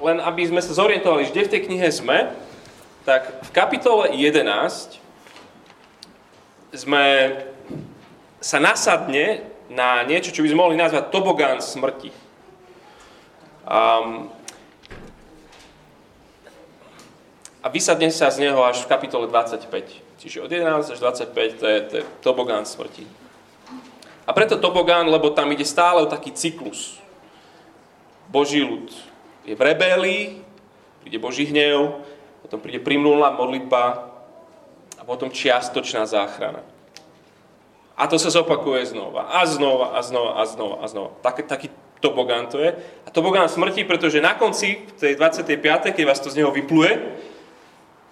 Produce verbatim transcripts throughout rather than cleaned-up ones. len aby sme sa zorientovali, kde v tej knihe sme, tak v kapitole jedenásť sme sa nasadne na niečo, čo by sme mohli nazvať tobogán smrti. Um, a vysadne sa z neho až v kapitole dvadsaťpäť. Čiže od jedenásť až dvadsaťpäť to je, to je tobogán smrti. A preto tobogán, lebo tam ide stále o taký cyklus. Boží ľud je v rebélii, príde Boží hnev, potom príde primnulá modlitba a potom čiastočná záchrana. A to sa zopakuje znova, a znova, a znova, a znova, a znova. Tak, taký tobogán to je. A tobogán smrti, pretože na konci tej dvadsiatej piatej, keď vás to z neho vypluje,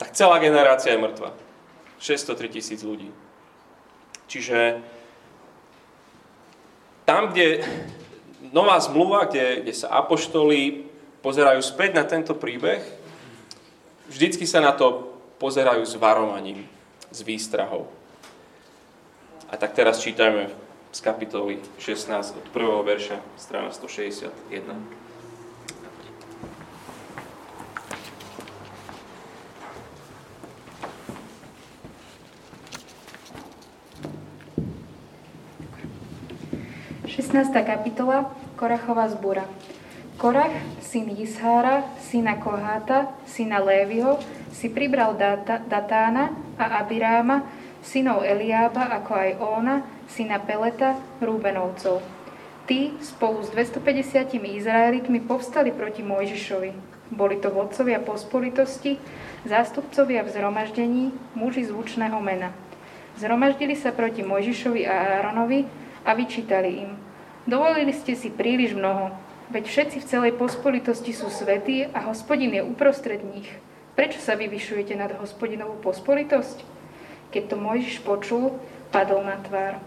tak celá generácia je mŕtva. šesťstotri tisíc ľudí. Čiže tam, kde nová zmluva, kde, kde sa apoštoli pozerajú späť na tento príbeh, vždycky sa na to pozerajú s varovaním, s výstrahou. A tak teraz čítajme z kapitoly šestnástej od prvého verša, strana stošesťdesiatjeden. šestnásta kapitola, Korachova zbúra. Korach, syn Jishára, syna Koháta, syna Léviho, si pribral Data, Datána a Abiráma, synov Eliába, ako aj Óna, syna Peleta, Rúbenovcov. Tí spolu s dvestopäťdesiatimi Izraelitmi povstali proti Mojžišovi. Boli to vodcovia pospolitosti, zástupcovia v zhromaždení, muži zvučného mena. Zhromaždili sa proti Mojžišovi a Áronovi a vyčítali im: dovolili ste si príliš mnoho, veď všetci v celej pospolitosti sú svätí a Hospodin je uprostred nich. Prečo sa vyvyšujete nad Hospodinovú pospolitosť? Keď to Mojžiš počul, padol na tvár.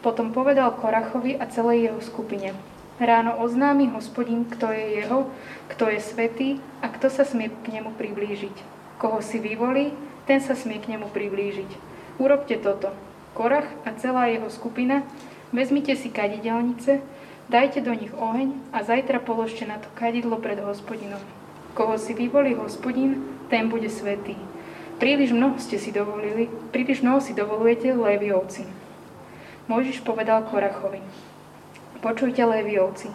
Potom povedal Korachovi a celej jeho skupine: ráno oznámi Hospodin, kto je jeho, kto je svätý a kto sa smie k nemu priblížiť. Koho si vyvolí, ten sa smie k nemu priblížiť. Urobte toto. Korach a celá jeho skupina, vezmite si kadidelnice, dajte do nich oheň a zajtra položte na to kadidlo pred Hospodinom. Koho si vyvolí Hospodin, ten bude svätý. Príliš mnoho ste si dovolili, príliš mnoho si dovolujete, Léviovci. Mojžiš povedal Korachovi: počujte, Léviovci,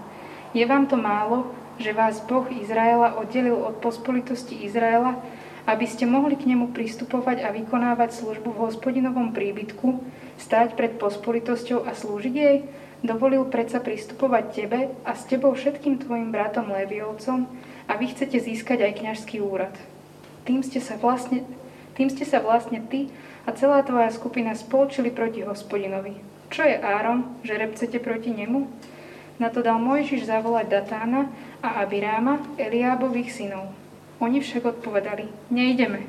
je vám to málo, že vás Boh Izraela oddelil od pospolitosti Izraela, aby ste mohli k nemu pristupovať a vykonávať službu v Hospodinovom príbytku, stáť pred pospolitosťou a slúžiť jej? Dovolil predsa pristupovať tebe a s tebou všetkým tvojim bratom Léviovcom a vy chcete získať aj kňazský úrad. Tým ste sa vlastne... Tým ste sa vlastne ty a celá tvoja skupina spolčili proti Hospodinovi. Čo je Áron, že repcete proti nemu? Na to dal Mojžiš zavolať Datána a Abiráma, Eliábových synov. Oni však odpovedali: nejdeme.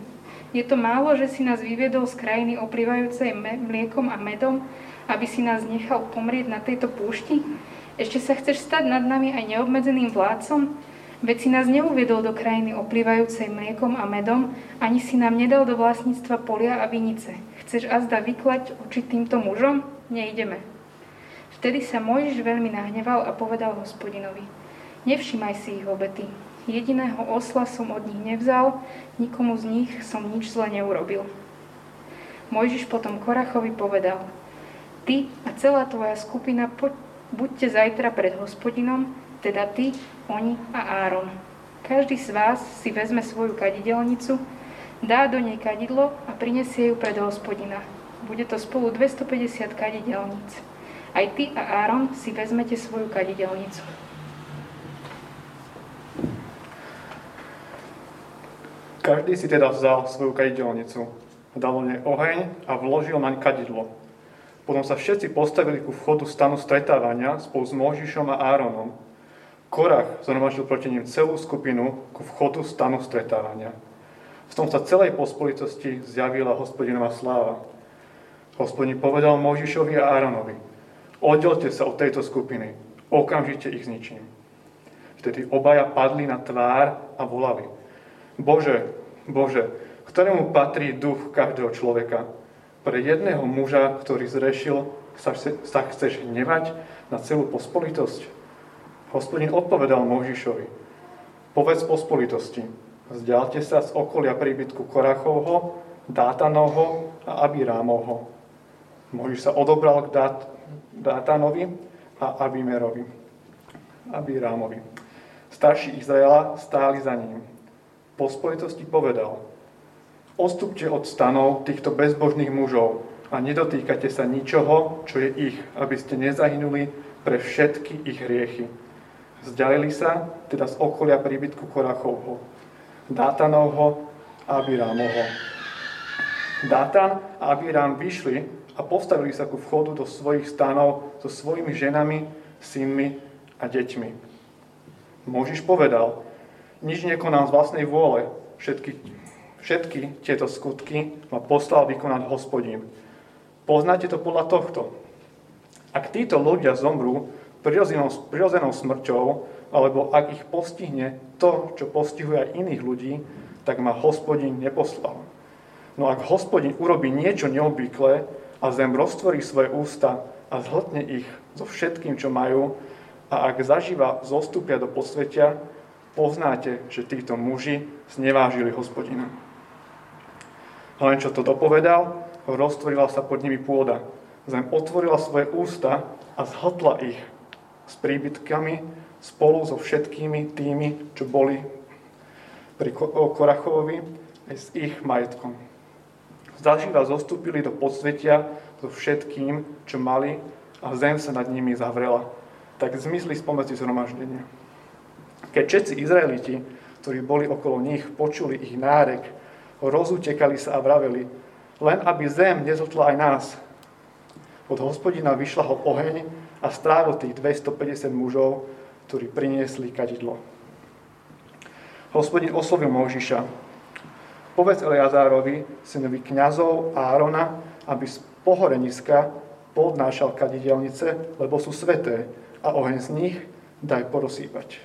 Je to málo, že si nás vyviedol z krajiny oplývajúcej mliekom a medom, aby si nás nechal pomrieť na tejto púšti? Ešte sa chceš stať nad nami aj neobmedzeným vládcom? Veď si nás neuviedol do krajiny oplývajúcej mliekom a medom, ani si nám nedal do vlastníctva polia a vinice. Chceš azda vyklať oči týmto mužom? Nejdeme. Vtedy sa Mojžiš veľmi nahneval a povedal Hospodinovi: nevšimaj si ich obety. Jediného osla som od nich nevzal, nikomu z nich som nič zle neurobil. Mojžiš potom Korachovi povedal: ty a celá tvoja skupina buďte zajtra pred Hospodinom, teda ty, oni a Áron. Každý z vás si vezme svoju kadidelnicu, dá do nej kadidlo a prinesie ju pred Hospodina. Bude to spolu dvestopäťdesiat kadidelníc. Aj ty a Áron si vezmete svoju kadidelnicu. Každý si teda vzal svoju kadidelnicu, dal do nej oheň a vložil naň kadidlo. Potom sa všetci postavili ku vchodu stanu stretávania spolu s Mojžišom a Áronom. Korach zhromaždil proti ním celú skupinu ku vchodu stanu stretávania. V tom sa celej pospolitosti zjavila Hospodinová sláva. Hospodin povedal Mojžišovi a Áronovi: oddelte sa od tejto skupiny, okamžite ich zničím. Vtedy obaja padli na tvár a volali: Bože, Bože, ktorému patrí duch každého človeka? Pre jedného muža, ktorý zrešil, sa, sa chceš hnevať na celú pospolitosť? Hospodin odpovedal Mojžišovi: Povedz pospolitosti. Vzdialte sa z okolia príbytku Korachovho, Dátanovho a Abírámovho. Mojžiš sa odobral k Dát- Dátanovi a Abimerovi, Abírámovi. Starší Izraela stáli za ním. Pospolitosti povedal: Odstupte od stanov týchto bezbožných mužov a nedotýkate sa ničoho, čo je ich, aby ste nezahynuli pre všetky ich hriechy. Vzdialili sa teda z okolia príbytku Korachovho, Dátanovho a Abírámovho. Dátan a Abírám vyšli a postavili sa ku vchodu do svojich stanov so svojimi ženami, synmi a deťmi. Mojžiš povedal: Nič nekonám z vlastnej vôle, všetky Všetky tieto skutky ma poslal vykonať Hospodin. Poznáte to podľa tohto. Ak títo ľudia zomrú prirodzenou, prirodzenou smrťou, alebo ak ich postihne to, čo postihuje aj iných ľudí, tak ma Hospodin neposlal. No ak Hospodin urobí niečo neobvyklé a zem roztvorí svoje ústa a zhltne ich so všetkým, čo majú, a ak zaživa zostúpia do podsvetia, poznáte, že títo muži znevážili Hospodina. A len čo to dopovedal, roztvorila sa pod nimi pôda. Zem otvorila svoje ústa a zhltla ich s príbytkami spolu so všetkými tými, čo boli pri Korachovovi, aj s ich majetkom. Zaživa zostúpili do podsvetia so všetkým, čo mali, a zem sa nad nimi zavrela. Tak zmizli spomedzi zhromaždenia. Keď všetci Izraeliti, ktorí boli okolo nich, počuli ich nárek, rozutekali sa a vraveli: Len aby zem nezhltla aj nás. Od Hospodina vyšla ho oheň a strávil tých dvestopäťdesiat mužov, ktorí priniesli kadidlo. Hospodin oslovil Mojžiša: Povedz Eleazárovi, synovi kňazov Árona, aby z pohoreniska podnášal kadidelnice, lebo sú sveté, a oheň z nich daj porozsýpať.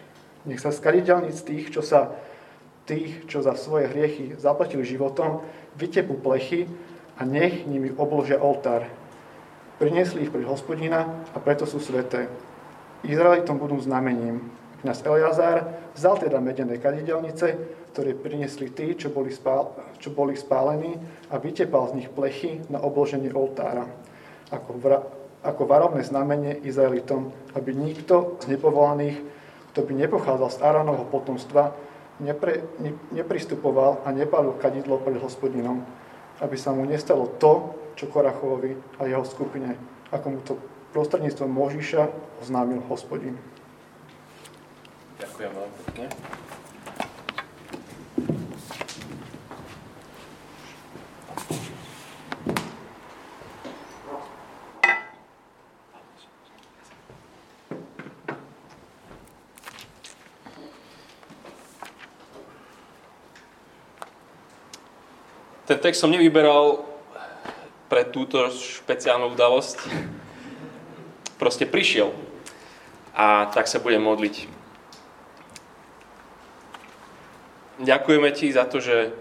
Nech sa z kadidelnic tých, čo sa tých, čo za svoje hriechy zaplatili životom, vytepú plechy a nech nimi obložia oltár. Priniesli ich pred Hospodina a preto sú sveté. Izraelitom budú znamením. Kňaz Eleazár vzal teda medené kadidelnice, ktoré priniesli tí, čo boli, spál, čo boli spálení, a vytepal z nich plechy na obloženie oltára. Ako, vra, ako varovné znamenie Izraelitom, aby nikto z nepovolaných, kto by nepochádzal z Áronovho potomstva, Nepre, ne, nepristupoval a nepálil kadidlo pred Hospodinom, aby sa mu nestalo to, čo Korachovovi a jeho skupine, ako mu to prostredníctvom Mojžiša oznámil Hospodin. Ďakujem veľmi pekne. Ten text som nevyberal pre túto špeciálnu udalosť. Proste prišiel. A tak sa budem modliť. Ďakujeme ti za to, že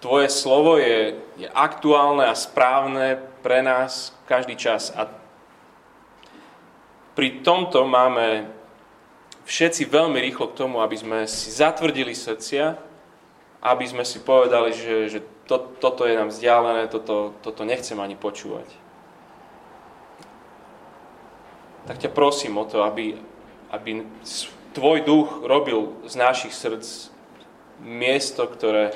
tvoje slovo je, je aktuálne a správne pre nás každý čas. A pri tomto máme všetci veľmi rýchlo k tomu, aby sme si zatvrdili srdcia, aby sme si povedali, že, že To, toto je nám vzdialené, toto, toto nechcem ani počúvať. Tak ťa prosím o to, aby, aby tvoj duch robil z našich srdc miesto, ktoré,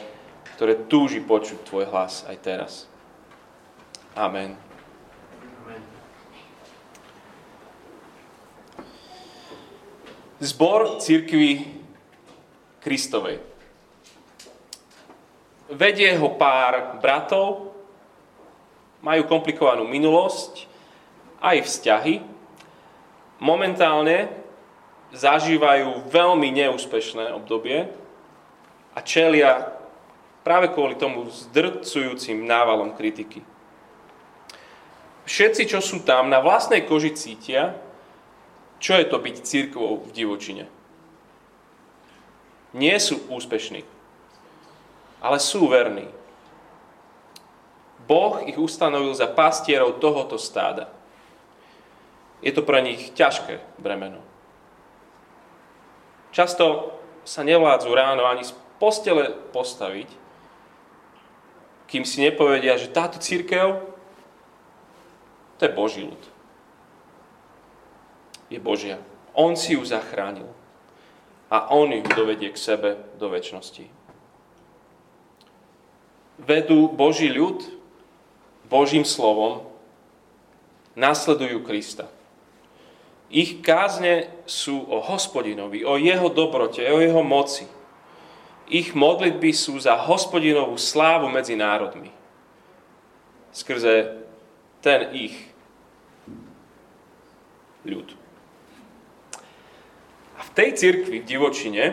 ktoré túži počuť tvoj hlas aj teraz. Amen. Amen. Zbor cirkvi Kristovej. Vedie ho pár bratov, majú komplikovanú minulosť, aj vzťahy. Momentálne zažívajú veľmi neúspešné obdobie a čelia práve kvôli tomu zdrcujúcim návalom kritiky. Všetci, čo sú tam, na vlastnej koži cítia, čo je to byť cirkvou v divočine. Nie sú úspešní, ale sú verní. Boh ich ustanovil za pastierov tohoto stáda. Je to pre nich ťažké bremeno. Často sa nevládzu ráno ani z postele postaviť, kým si nepovedia, že táto cirkev, to je Boží ľud. Je Božia. On si ju zachránil. A on ju dovedie k sebe do večnosti. Vedú Boží ľud Božím slovom, nasledujú Krista. Ich kázne sú o Hospodinovi, o jeho dobrote, o jeho moci. Ich modlitby sú za Hospodinovú slávu medzi národmi. Skrze ten ich ľud. A v tej cirkvi v divočine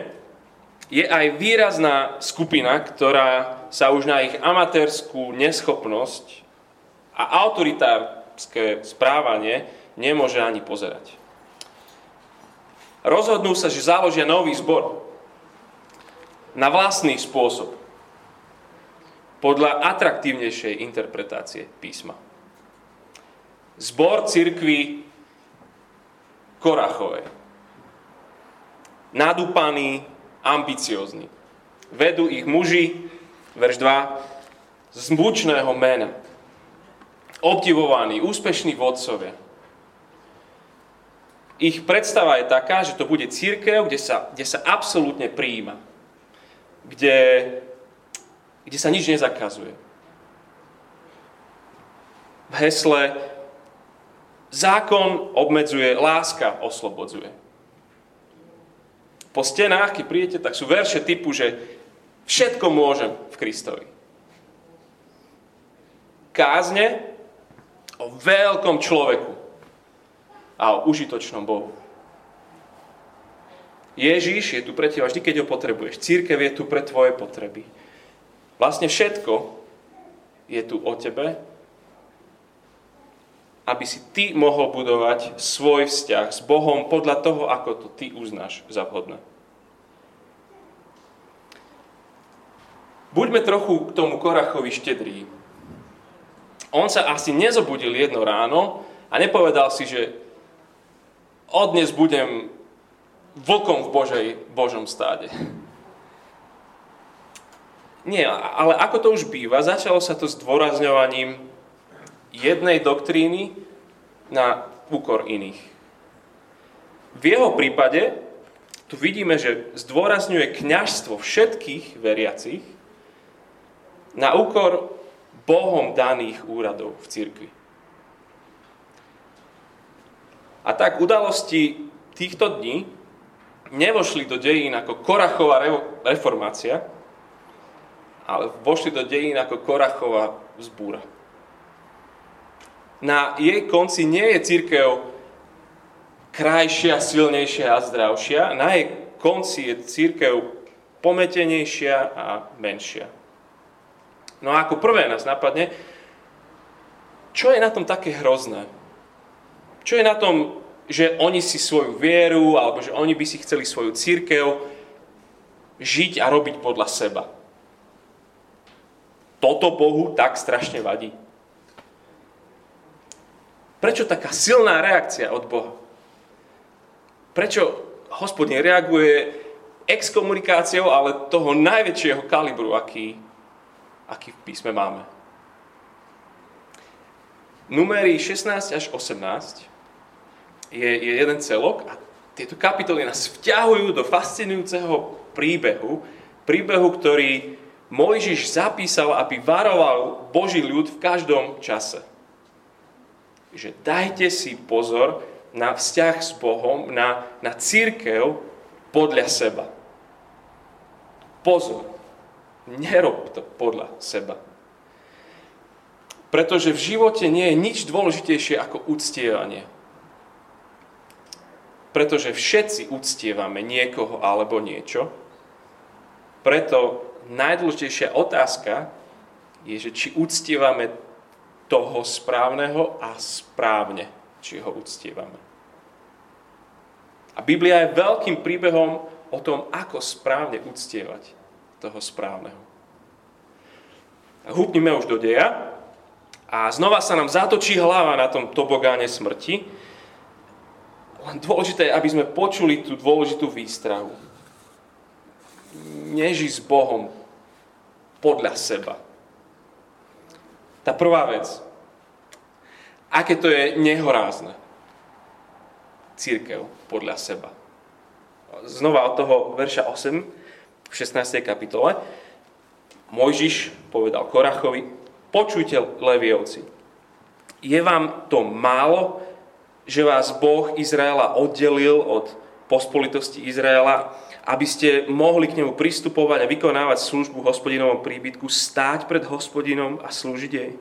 je aj výrazná skupina, ktorá sa už na ich amatérskú neschopnosť a autoritárske správanie nemôže ani pozerať. Rozhodnú sa, že založia nový zbor na vlastný spôsob podľa atraktívnejšej interpretácie písma. Zbor cirkvi Korachovej. Nadúpaní, ambiciózni. Vedú ich muži, verš dva, z bučného mena. Obdivovaní, úspešní vodcovia. Ich predstava je taká, že to bude cirkev, kde sa, kde sa absolútne prijíma. Kde, kde sa nič nezakazuje. V hesle zákon obmedzuje, láska oslobodzuje. Po stenách, keď prídete, tak sú verše typu, že všetko môžem v Kristovi. Kázne o veľkom človeku a o užitočnom Bohu. Ježiš je tu pre teba vždy, keď ho potrebuješ. Cirkev je tu pre tvoje potreby. Vlastne všetko je tu o tebe, aby si ty mohol budovať svoj vzťah s Bohom podľa toho, ako to ty uznáš za vhodné. Buďme trochu k tomu Korachovi štedrí. On sa asi nezobudil jedno ráno a nepovedal si, že odnes budem vlkom v Božej, Božom stáde. Nie, ale ako to už býva, začalo sa to s dôrazňovaním jednej doktríny na úkor iných. V jeho prípade tu vidíme, že zdôrazňuje kňazstvo všetkých veriacich na úkor Bohom daných úradov v cirkvi. A tak udalosti týchto dní nevošli do dejín ako Korachova reformácia, ale vošli do dejín ako Korachova vzbúra. Na jej konci nie je cirkev krajšia, silnejšia a zdravšia. Na jej konci je cirkev pometenejšia a menšia. No a ako prvé nás napadne, čo je na tom také hrozné? Čo je na tom, že oni si svoju vieru, alebo že oni by si chceli svoju cirkev žiť a robiť podľa seba? Toto Bohu tak strašne vadí. Prečo taká silná reakcia od Boha? Prečo Hospodin reaguje exkomunikáciou, ale toho najväčšieho kalibru, aký, aký v písme máme? Numery šestnásť až osemnásť je, je jeden celok a tieto kapitoly nás vťahujú do fascinujúceho príbehu, príbehu, ktorý Mojžiš zapísal, aby varoval Boží ľud v každom čase. Že dajte si pozor na vzťah s Bohom, na, na cirkev podľa seba. Pozor, nerob to podľa seba. Pretože v živote nie je nič dôležitejšie ako uctievanie. Pretože všetci uctievame niekoho alebo niečo. Preto najdôležitejšia otázka je, že či uctievame toho správneho a správne, či ho uctievame. A Biblia je veľkým príbehom o tom, ako správne uctievať toho správneho. Húpnime už do deja a znova sa nám zatočí hlava na tom tobogáne smrti. Len dôležité je, aby sme počuli tú dôležitú výstrahu. neži s Bohom podľa seba. Tá prvá vec. Aké to je nehorázne. Cirkev podľa seba. Znova od toho verša ôsmeho v šestnástej kapitole. Mojžiš povedal Korachovi: počujte, Léviovci, je vám to málo, že vás Boh Izraela oddelil od pospolitosti Izraela, aby ste mohli k nemu pristupovať a vykonávať službu Hospodinovom príbytku, stáť pred Hospodinom a slúžiť jej?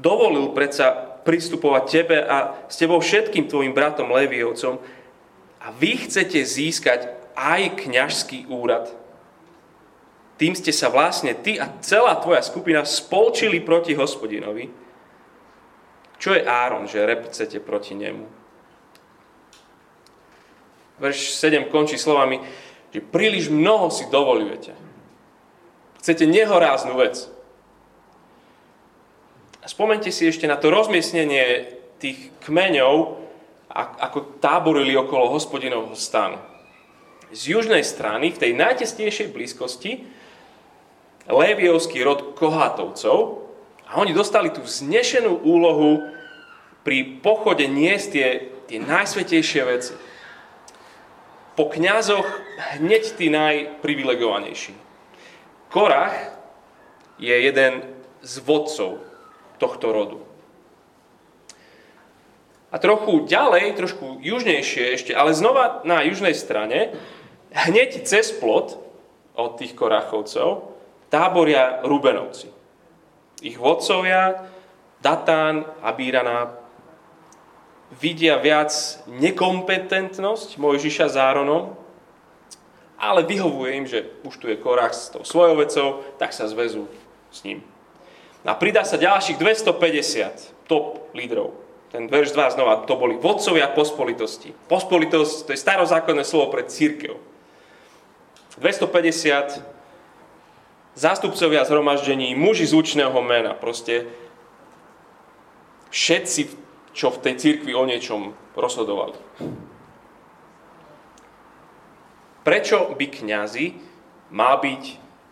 Dovolil predsa pristupovať tebe a s tebou všetkým tvojim bratom Léviovcom a vy chcete získať aj kňažský úrad. Tým ste sa vlastne ty a celá tvoja skupina spolčili proti Hospodinovi. Čo je Áron, že repcete proti nemu? Verš sedem končí slovami, že príliš mnoho si dovolujete. Chcete nehoráznú vec. A spomente si ešte na to rozmiestnenie tých kmeňov, ako táborili okolo Hospodinovho stanu. Z južnej strany, v tej najtesnejšej blízkosti, léviovský rod Kohátovcov, a oni dostali tú vznešenú úlohu pri pochode niesť tie, tie najsvätejšie veci. Po kňazoch hneď tí najprivilegovanejší. Korach je jeden z vodcov tohto rodu. A trochu ďalej, trošku južnejšie ešte, ale znova na južnej strane, hneď cez plot od tých Korachovcov, táboria Rubenovci. Ich vodcovia, Dátan, Abírana, vidia viac nekompetentnosť Mojžiša s Áronom, ale vyhovuje im, že už tu je Korach s tou svojou vecou, tak sa zväzú s ním. A pridá sa ďalších dvestopäťdesiat top lídrov. Ten verš dva znova, to boli vodcovia pospolitosti. Pospolitosť, to je starozákonné slovo pre cirkev. dvestopäťdesiat zástupcovia zhromaždení, muži z účného mena, proste všetci, čo v tej cirkvi o niečom rozhodovali. Prečo by kňazi mal byť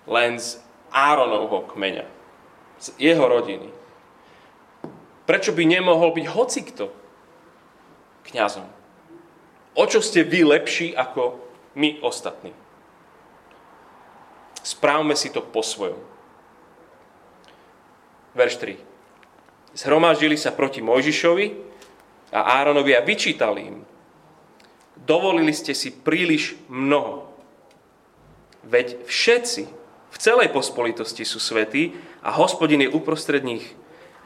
len z Áronovho kmeňa, z jeho rodiny? Prečo by nemohol byť hocikto kňazom? O čo ste vy lepší ako my ostatní? Správme si to po svojom. Verš tri. Zhromaždili sa proti Mojžišovi a Áronovi a vyčítali im: dovolili ste si príliš mnoho. Veď všetci v celej pospolitosti sú svätí a Hospodin je uprostred nich.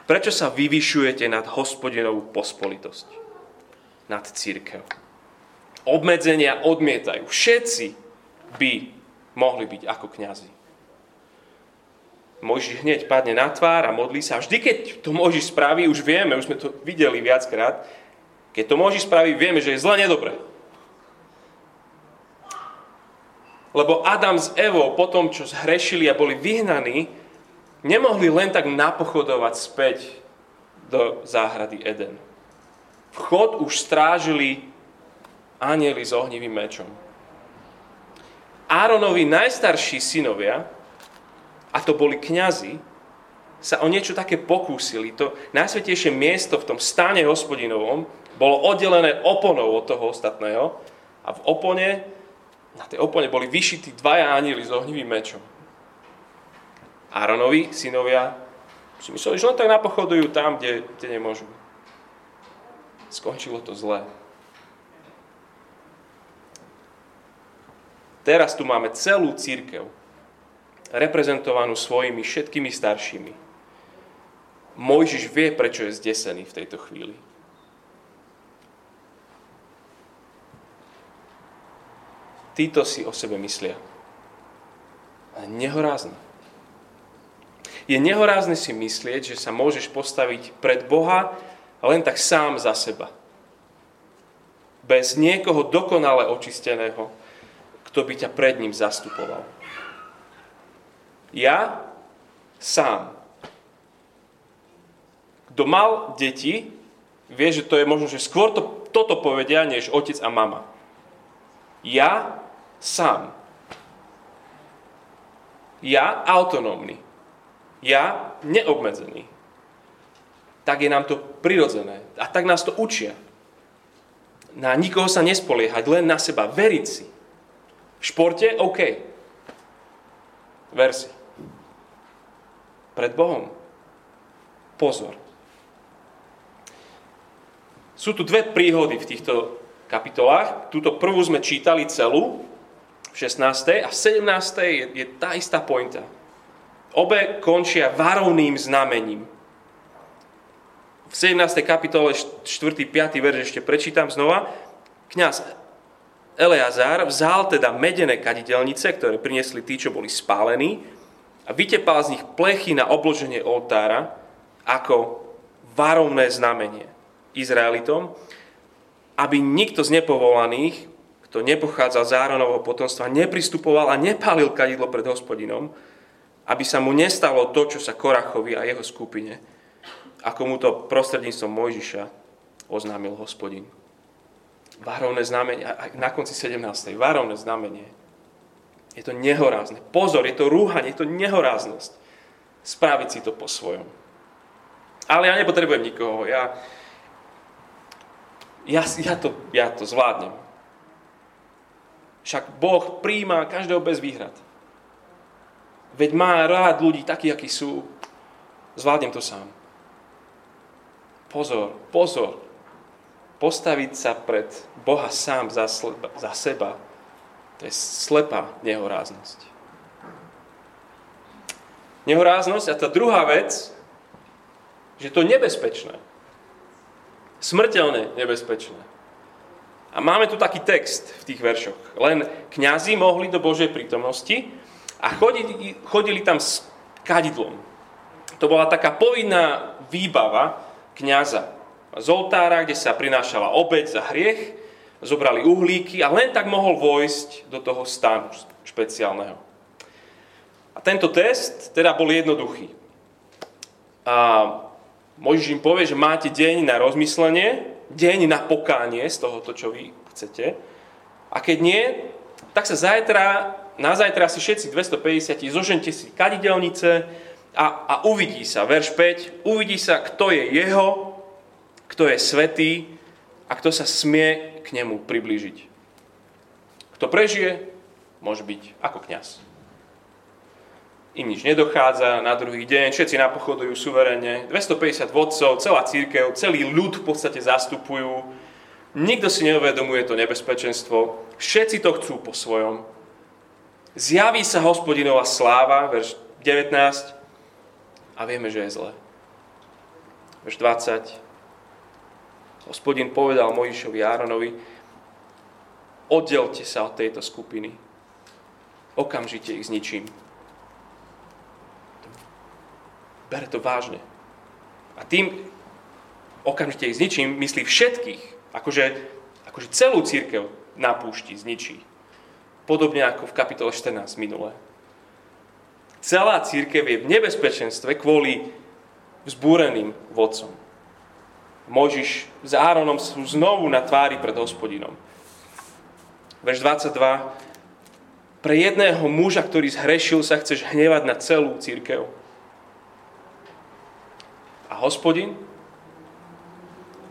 Prečo sa vyvyšujete nad Hospodinovú pospolitosť? Nad cirkev. Obmedzenia odmietajú. Všetci by mohli byť ako kňazi. Mojžiš hneď padne na tvár a modlí sa. Vždy, keď to Mojžiš spraví, už vieme, už sme to videli viackrát, keď to Mojžiš spraví, vieme, že je zle nedobré. Lebo Adam s Evou, po tom, čo zhrešili a boli vyhnaní, nemohli len tak napochodovať späť do záhrady Eden. Vchod už strážili anjeli s ohnivým mečom. Áronovi najstarší synovia, a to boli kňazi, sa o niečo také pokúsili. To najsvätejšie miesto v tom stane Hospodinovom bolo oddelené oponou od toho ostatného a v opone, na tej opone boli vyšití dvaja anjeli s ohnivým mečom. Áronovi synovia si mysleli, že len tak napochodujú tam, kde, kde nemôžu. Skončilo to zle. Teraz tu máme celú cirkev, reprezentovanú svojimi všetkými staršími. Mojžiš vie, prečo je zdesený v tejto chvíli. Títo si o sebe myslia. A nehorázne. Je nehorázne si myslieť, že sa môžeš postaviť pred Boha len tak sám za seba. Bez niekoho dokonale očisteného, kto by ťa pred ním zastupoval. Ja sám. Kto mal deti, vie, že to je možno, že skôr to, toto povedia, než otec a mama. Ja sám. ja autonómny, ja neobmedzený. Tak je nám to prirodzené a tak nás to učia. Na nikoho sa nespoliehať, len na seba, veriť si. V športe, OK. Ver si. Pred Bohom. Pozor. Sú tu dve príhody v týchto kapitolách. Túto prvú sme čítali celú v šestnástej a v sedemnástej je, je tá istá pointa. Obe končia varovným znamením. V sedemnástej kapitole štvrtý piaty verš ešte prečítam znova. Kňaz Eleazár vzal teda medené kaditeľnice, ktoré priniesli tí, čo boli spálení, a vytepal z nich plechy na obloženie oltára ako varovné znamenie Izraelitom, aby nikto z nepovolaných, kto nepochádza z Áronovho potomstva, nepristupoval a nepálil kadidlo pred Hospodinom, aby sa mu nestalo to, čo sa Korachovi a jeho skupine, ako mu to prostredníctvom Mojžiša oznámil Hospodin. Varovné znamenie, na konci sedemnástej varovné znamenie. Je to nehorázne. Pozor, je to rúhanie, je to nehoráznosť. Spraviť si to po svojom. Ale ja nepotrebujem nikoho. Ja, ja, ja, to, ja to zvládnem. Však Boh prijíma každého bez výhrad. Veď má rád ľudí takí, akí sú. Zvládnem to sám. Pozor, pozor. Postaviť sa pred Boha sám za, sleba, za seba, to je slepá nehoráznosť. Nehoráznosť a tá druhá vec, že to je nebezpečné. Smrteľne nebezpečné. A máme tu taký text v tých veršoch. Len kňazi mohli do Božej prítomnosti a chodili, chodili tam s kadidlom. To bola taká povinná výbava kňaza. Z oltára, kde sa prinášala obeť za hriech, zobrali uhlíky a len tak mohol vojsť do toho stanu špeciálneho. A tento test teda bol jednoduchý. A Mojžiš im povie, že máte deň na rozmyslenie, deň na pokánie z tohoto, čo vy chcete. A keď nie, tak sa zajtra, na zajtra si všetci dvestopäťdesiat zožente si kadidelnice, A, a uvidí sa, verš päť, uvidí sa, kto je jeho, kto je svätý a kto sa smie k nemu priblížiť. Kto prežije, môže byť ako kňaz. Im nič nedochádza, na druhý deň všetci napochodujú suverene, dvestopäťdesiat vodcov, celá cirkev, celý ľud v podstate zastupujú, nikto si neuvedomuje to nebezpečenstvo, všetci to chcú po svojom. Zjaví sa Hospodinová sláva, verš devätnásť, a vieme, že je zle. Verš dvadsať. Hospodin povedal Mojžišovi a Áronovi, oddelte sa od tejto skupiny. Okamžite ich zničím. Ber to vážne. A tým okamžite ich zničím myslí všetkých. Akože, akože celú cirkev na púšti zničí. Podobne ako v kapitole štrnásť minulé. Celá cirkev je v nebezpečenstve kvôli vzbúreným vodcom. Mojžiš s Áronom sú znovu na tvári pred Hospodinom. Verš dvadsaťdva. Pre jedného muža, ktorý zhrešil, sa chceš hnevať na celú cirkev. A Hospodin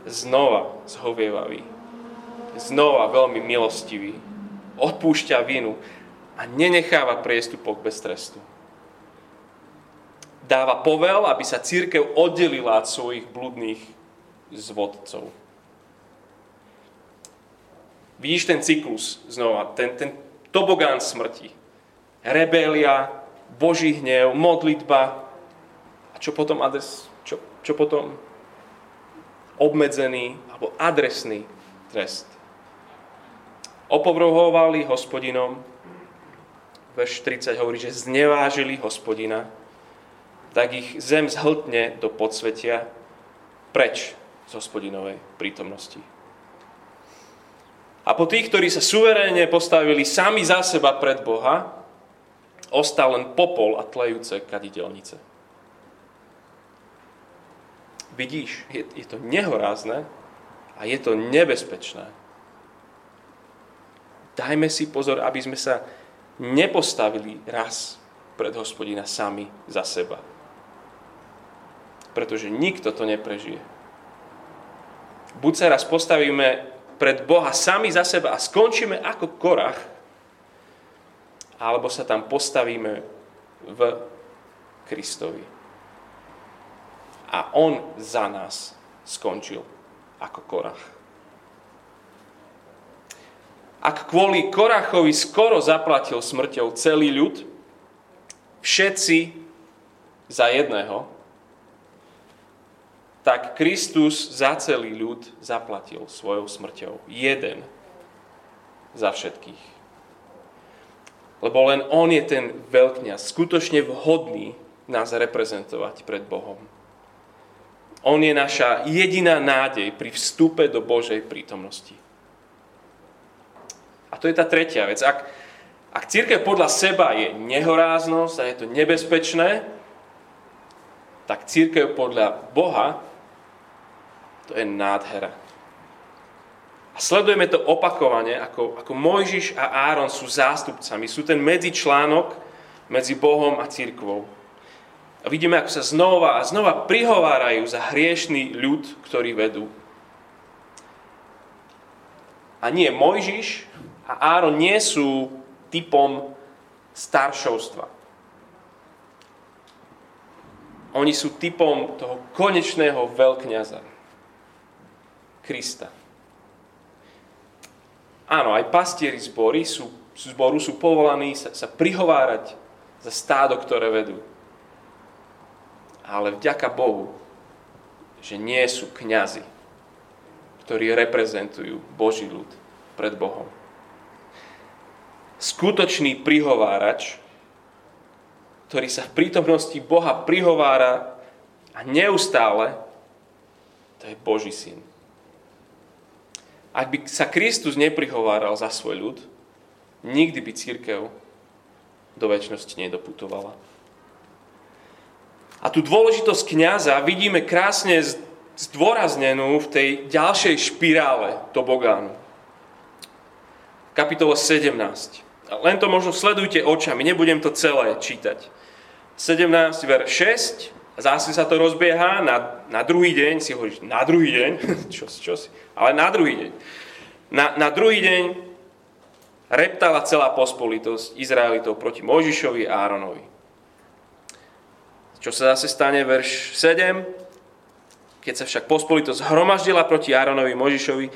znova zhovievavý, znova veľmi milostivý, odpúšťa vinu a nenecháva priestupok bez trestu. Dáva povel, aby sa cirkev oddelila od svojich bludných zvodcov. Vidíš ten cyklus znova, ten, ten tobogán smrti. Rebélia, Boží hnev, modlitba. A čo potom adres, čo, čo potom? Obmedzený alebo adresný trest. Opovrhovali Hospodinom. Verš tridsať hovorí, že znevážili Hospodina. Tak ich zem zhltne do podsvetia preč z Hospodinovej prítomnosti. A po tých, ktorí sa suverénne postavili sami za seba pred Boha, ostal len popol a tlejúce kadidelnice. Vidíš, je, je to nehorázne a je to nebezpečné. Dajme si pozor, aby sme sa nepostavili raz pred Hospodina sami za seba. Pretože nikto to neprežije. Buď sa raz postavíme pred Boha sami za seba a skončíme ako Korach, alebo sa tam postavíme v Kristovi. A on za nás skončil ako Korach. Ak kvôli Korachovi skoro zaplatil smrťou celý ľud, všetci za jedného, tak Kristus za celý ľud zaplatil svojou smrťou. Jeden za všetkých. Lebo len on je ten veľkňaz, skutočne vhodný nás reprezentovať pred Bohom. On je naša jediná nádej pri vstupe do Božej prítomnosti. A to je tá tretia vec. Ak, ak cirkev podľa seba je nehoráznosť a je to nebezpečné, tak cirkev podľa Boha to je nádhera. A sledujeme to opakovane, ako, ako Mojžiš a Áron sú zástupcami, sú ten medzičlánok medzi Bohom a cirkvou. A vidíme, ako sa znova a znova prihovárajú za hriešný ľud, ktorý vedú. A nie, Mojžiš a Áron nie sú typom staršovstva. Oni sú typom toho konečného veľkňaza, Krista. Áno, aj pastieri zboru sú, zboru sú povolaní sa, sa prihovárať za stádo, ktoré vedú. Ale vďaka Bohu, že nie sú kňazi, ktorí reprezentujú Boží ľud pred Bohom. Skutočný prihovárač, ktorý sa v prítomnosti Boha prihovára a neustále, to je Boží syn. Ak by sa Kristus neprihováral za svoj ľud, nikdy by cirkev do večnosti nedoputovala. A tu dôležitosť kňaza vidíme krásne zdôraznenú v tej ďalšej špirále tobogánu. Kapitola sedemnásť. Len to možno sledujte očami, nebudem to celé čítať. sedemnásť, verš šesť, zase sa to rozbieha, na, na druhý deň, si hovoríš, na druhý deň, čo, čo si, ale na druhý deň. Na, na druhý deň reptala celá pospolitosť Izraelitov proti Mojžišovi a Áronovi. Čo sa zase stane, verš sedem, keď sa však pospolitosť hromaždila proti Áronovi, Mojžišovi,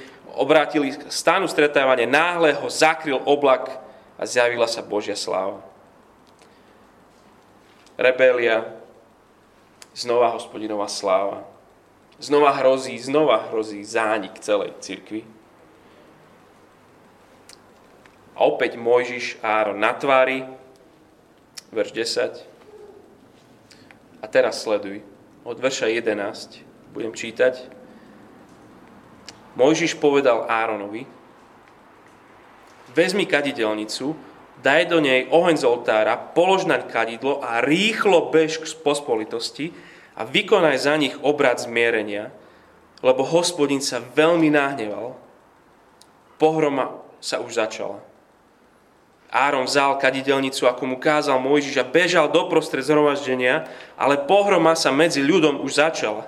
obrátili stánu stretávania, náhle ho zakryl oblak a zjavila sa Božia sláva. Rebelia, znova Hospodinová sláva. Znova hrozí, znova hrozí zánik celej cirkvi. A opäť Mojžiš a Áron na tvári, verš desať. A teraz sleduj. Od verša jedenásť budem čítať. Mojžiš povedal Áronovi: vezmi kadidelnicu, daj do nej oheň z oltára, polož naň kadidlo a rýchlo bež k pospolitosti a vykonaj za nich obrad zmierenia, lebo Hospodin sa veľmi nahneval. Pohroma sa už začala. Áron vzal kadidelnicu, ako mu kázal Mojžiš, a bežal doprostred zhromaždenia, ale pohroma sa medzi ľudom už začala.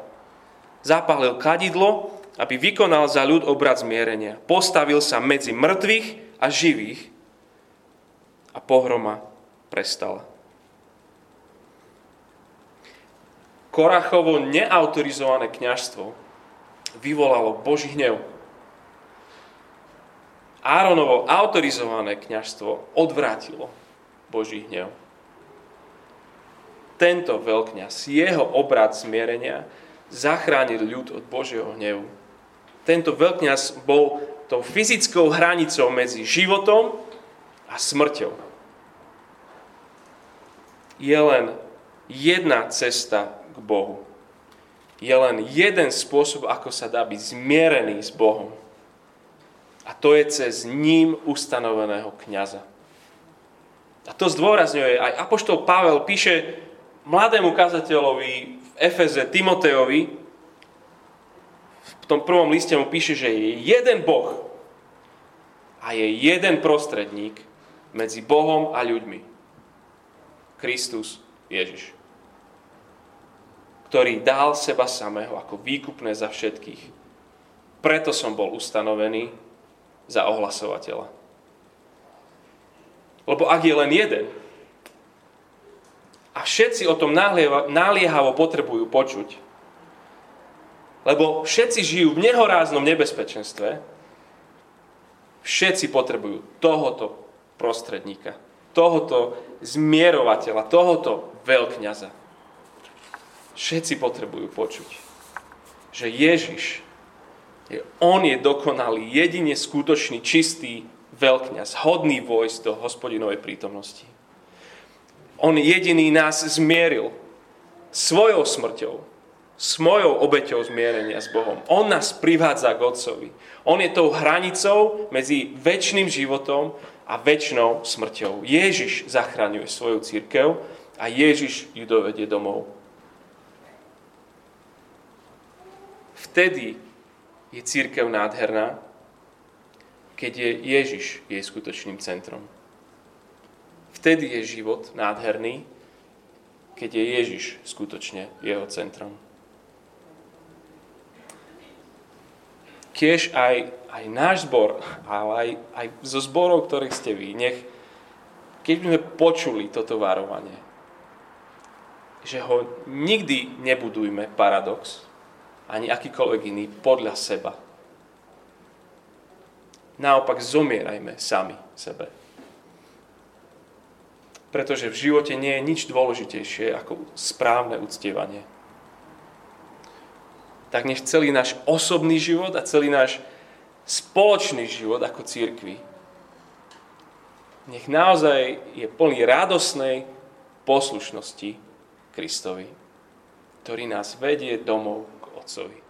Zapálil kadidlo, aby vykonal za ľud obrad zmierenia. Postavil sa medzi mŕtvych a živých a pohroma prestala. Korachovo neautorizované kňazstvo vyvolalo Boží hnev. Áronovo autorizované kňazstvo odvrátilo Boží hnev. Tento veľkňaz, jeho obrad zmierenia, zachránil ľud od Božieho hnevu. Tento veľkňaz bol tou fyzickou hranicou medzi životom a smrťou. Je len jedna cesta k Bohu. Je len jeden spôsob, ako sa dá byť zmierený s Bohom. A to je cez ním ustanoveného kňaza. A to zdôrazňuje aj apoštol Pavel, píše mladému kazateľovi v Efeze Timotejovi, v tom prvom liste mu píše, že je jeden Boh a je jeden prostredník medzi Bohom a ľuďmi. Kristus Ježiš, ktorý dal seba samého ako výkupné za všetkých. Preto som bol ustanovený za ohlasovateľa. Lebo ak je len jeden a všetci o tom naliehavo potrebujú počuť, lebo všetci žijú v nehoráznom nebezpečenstve, všetci potrebujú tohoto prostredníka, tohoto zmierovateľa, tohoto veľkňaza. Všetci potrebujú počuť, že Ježiš, on je dokonalý, jedine skutočný, čistý veľkňaz, hodný vojsť do Hospodinovej prítomnosti. On jediný nás zmieril svojou smrťou, svojou obeťou zmierenia s Bohom. On nás privádza k Otcovi. On je tou hranicou medzi večným životom a večnou smrťou. Ježiš zachraňuje svoju cirkev a Ježiš ju dovedie domov. Vtedy je cirkev nádherná, keď je Ježiš jej skutočným centrom. Vtedy je život nádherný, keď je Ježiš skutočne jeho centrom. Tiež aj, aj náš zbor, ale aj, aj zo zborov, ktorých ste vy, nech, keď sme počuli toto varovanie, že ho nikdy nebudujme paradox, ani akýkoľvek iný, podľa seba. Naopak zomierajme sami sebe. Pretože v živote nie je nič dôležitejšie ako správne uctievanie. Tak nech celý náš osobný život a celý náš spoločný život ako cirkvi, nech naozaj je plný radosnej poslušnosti Kristovi, ktorý nás vedie domov Otcovi.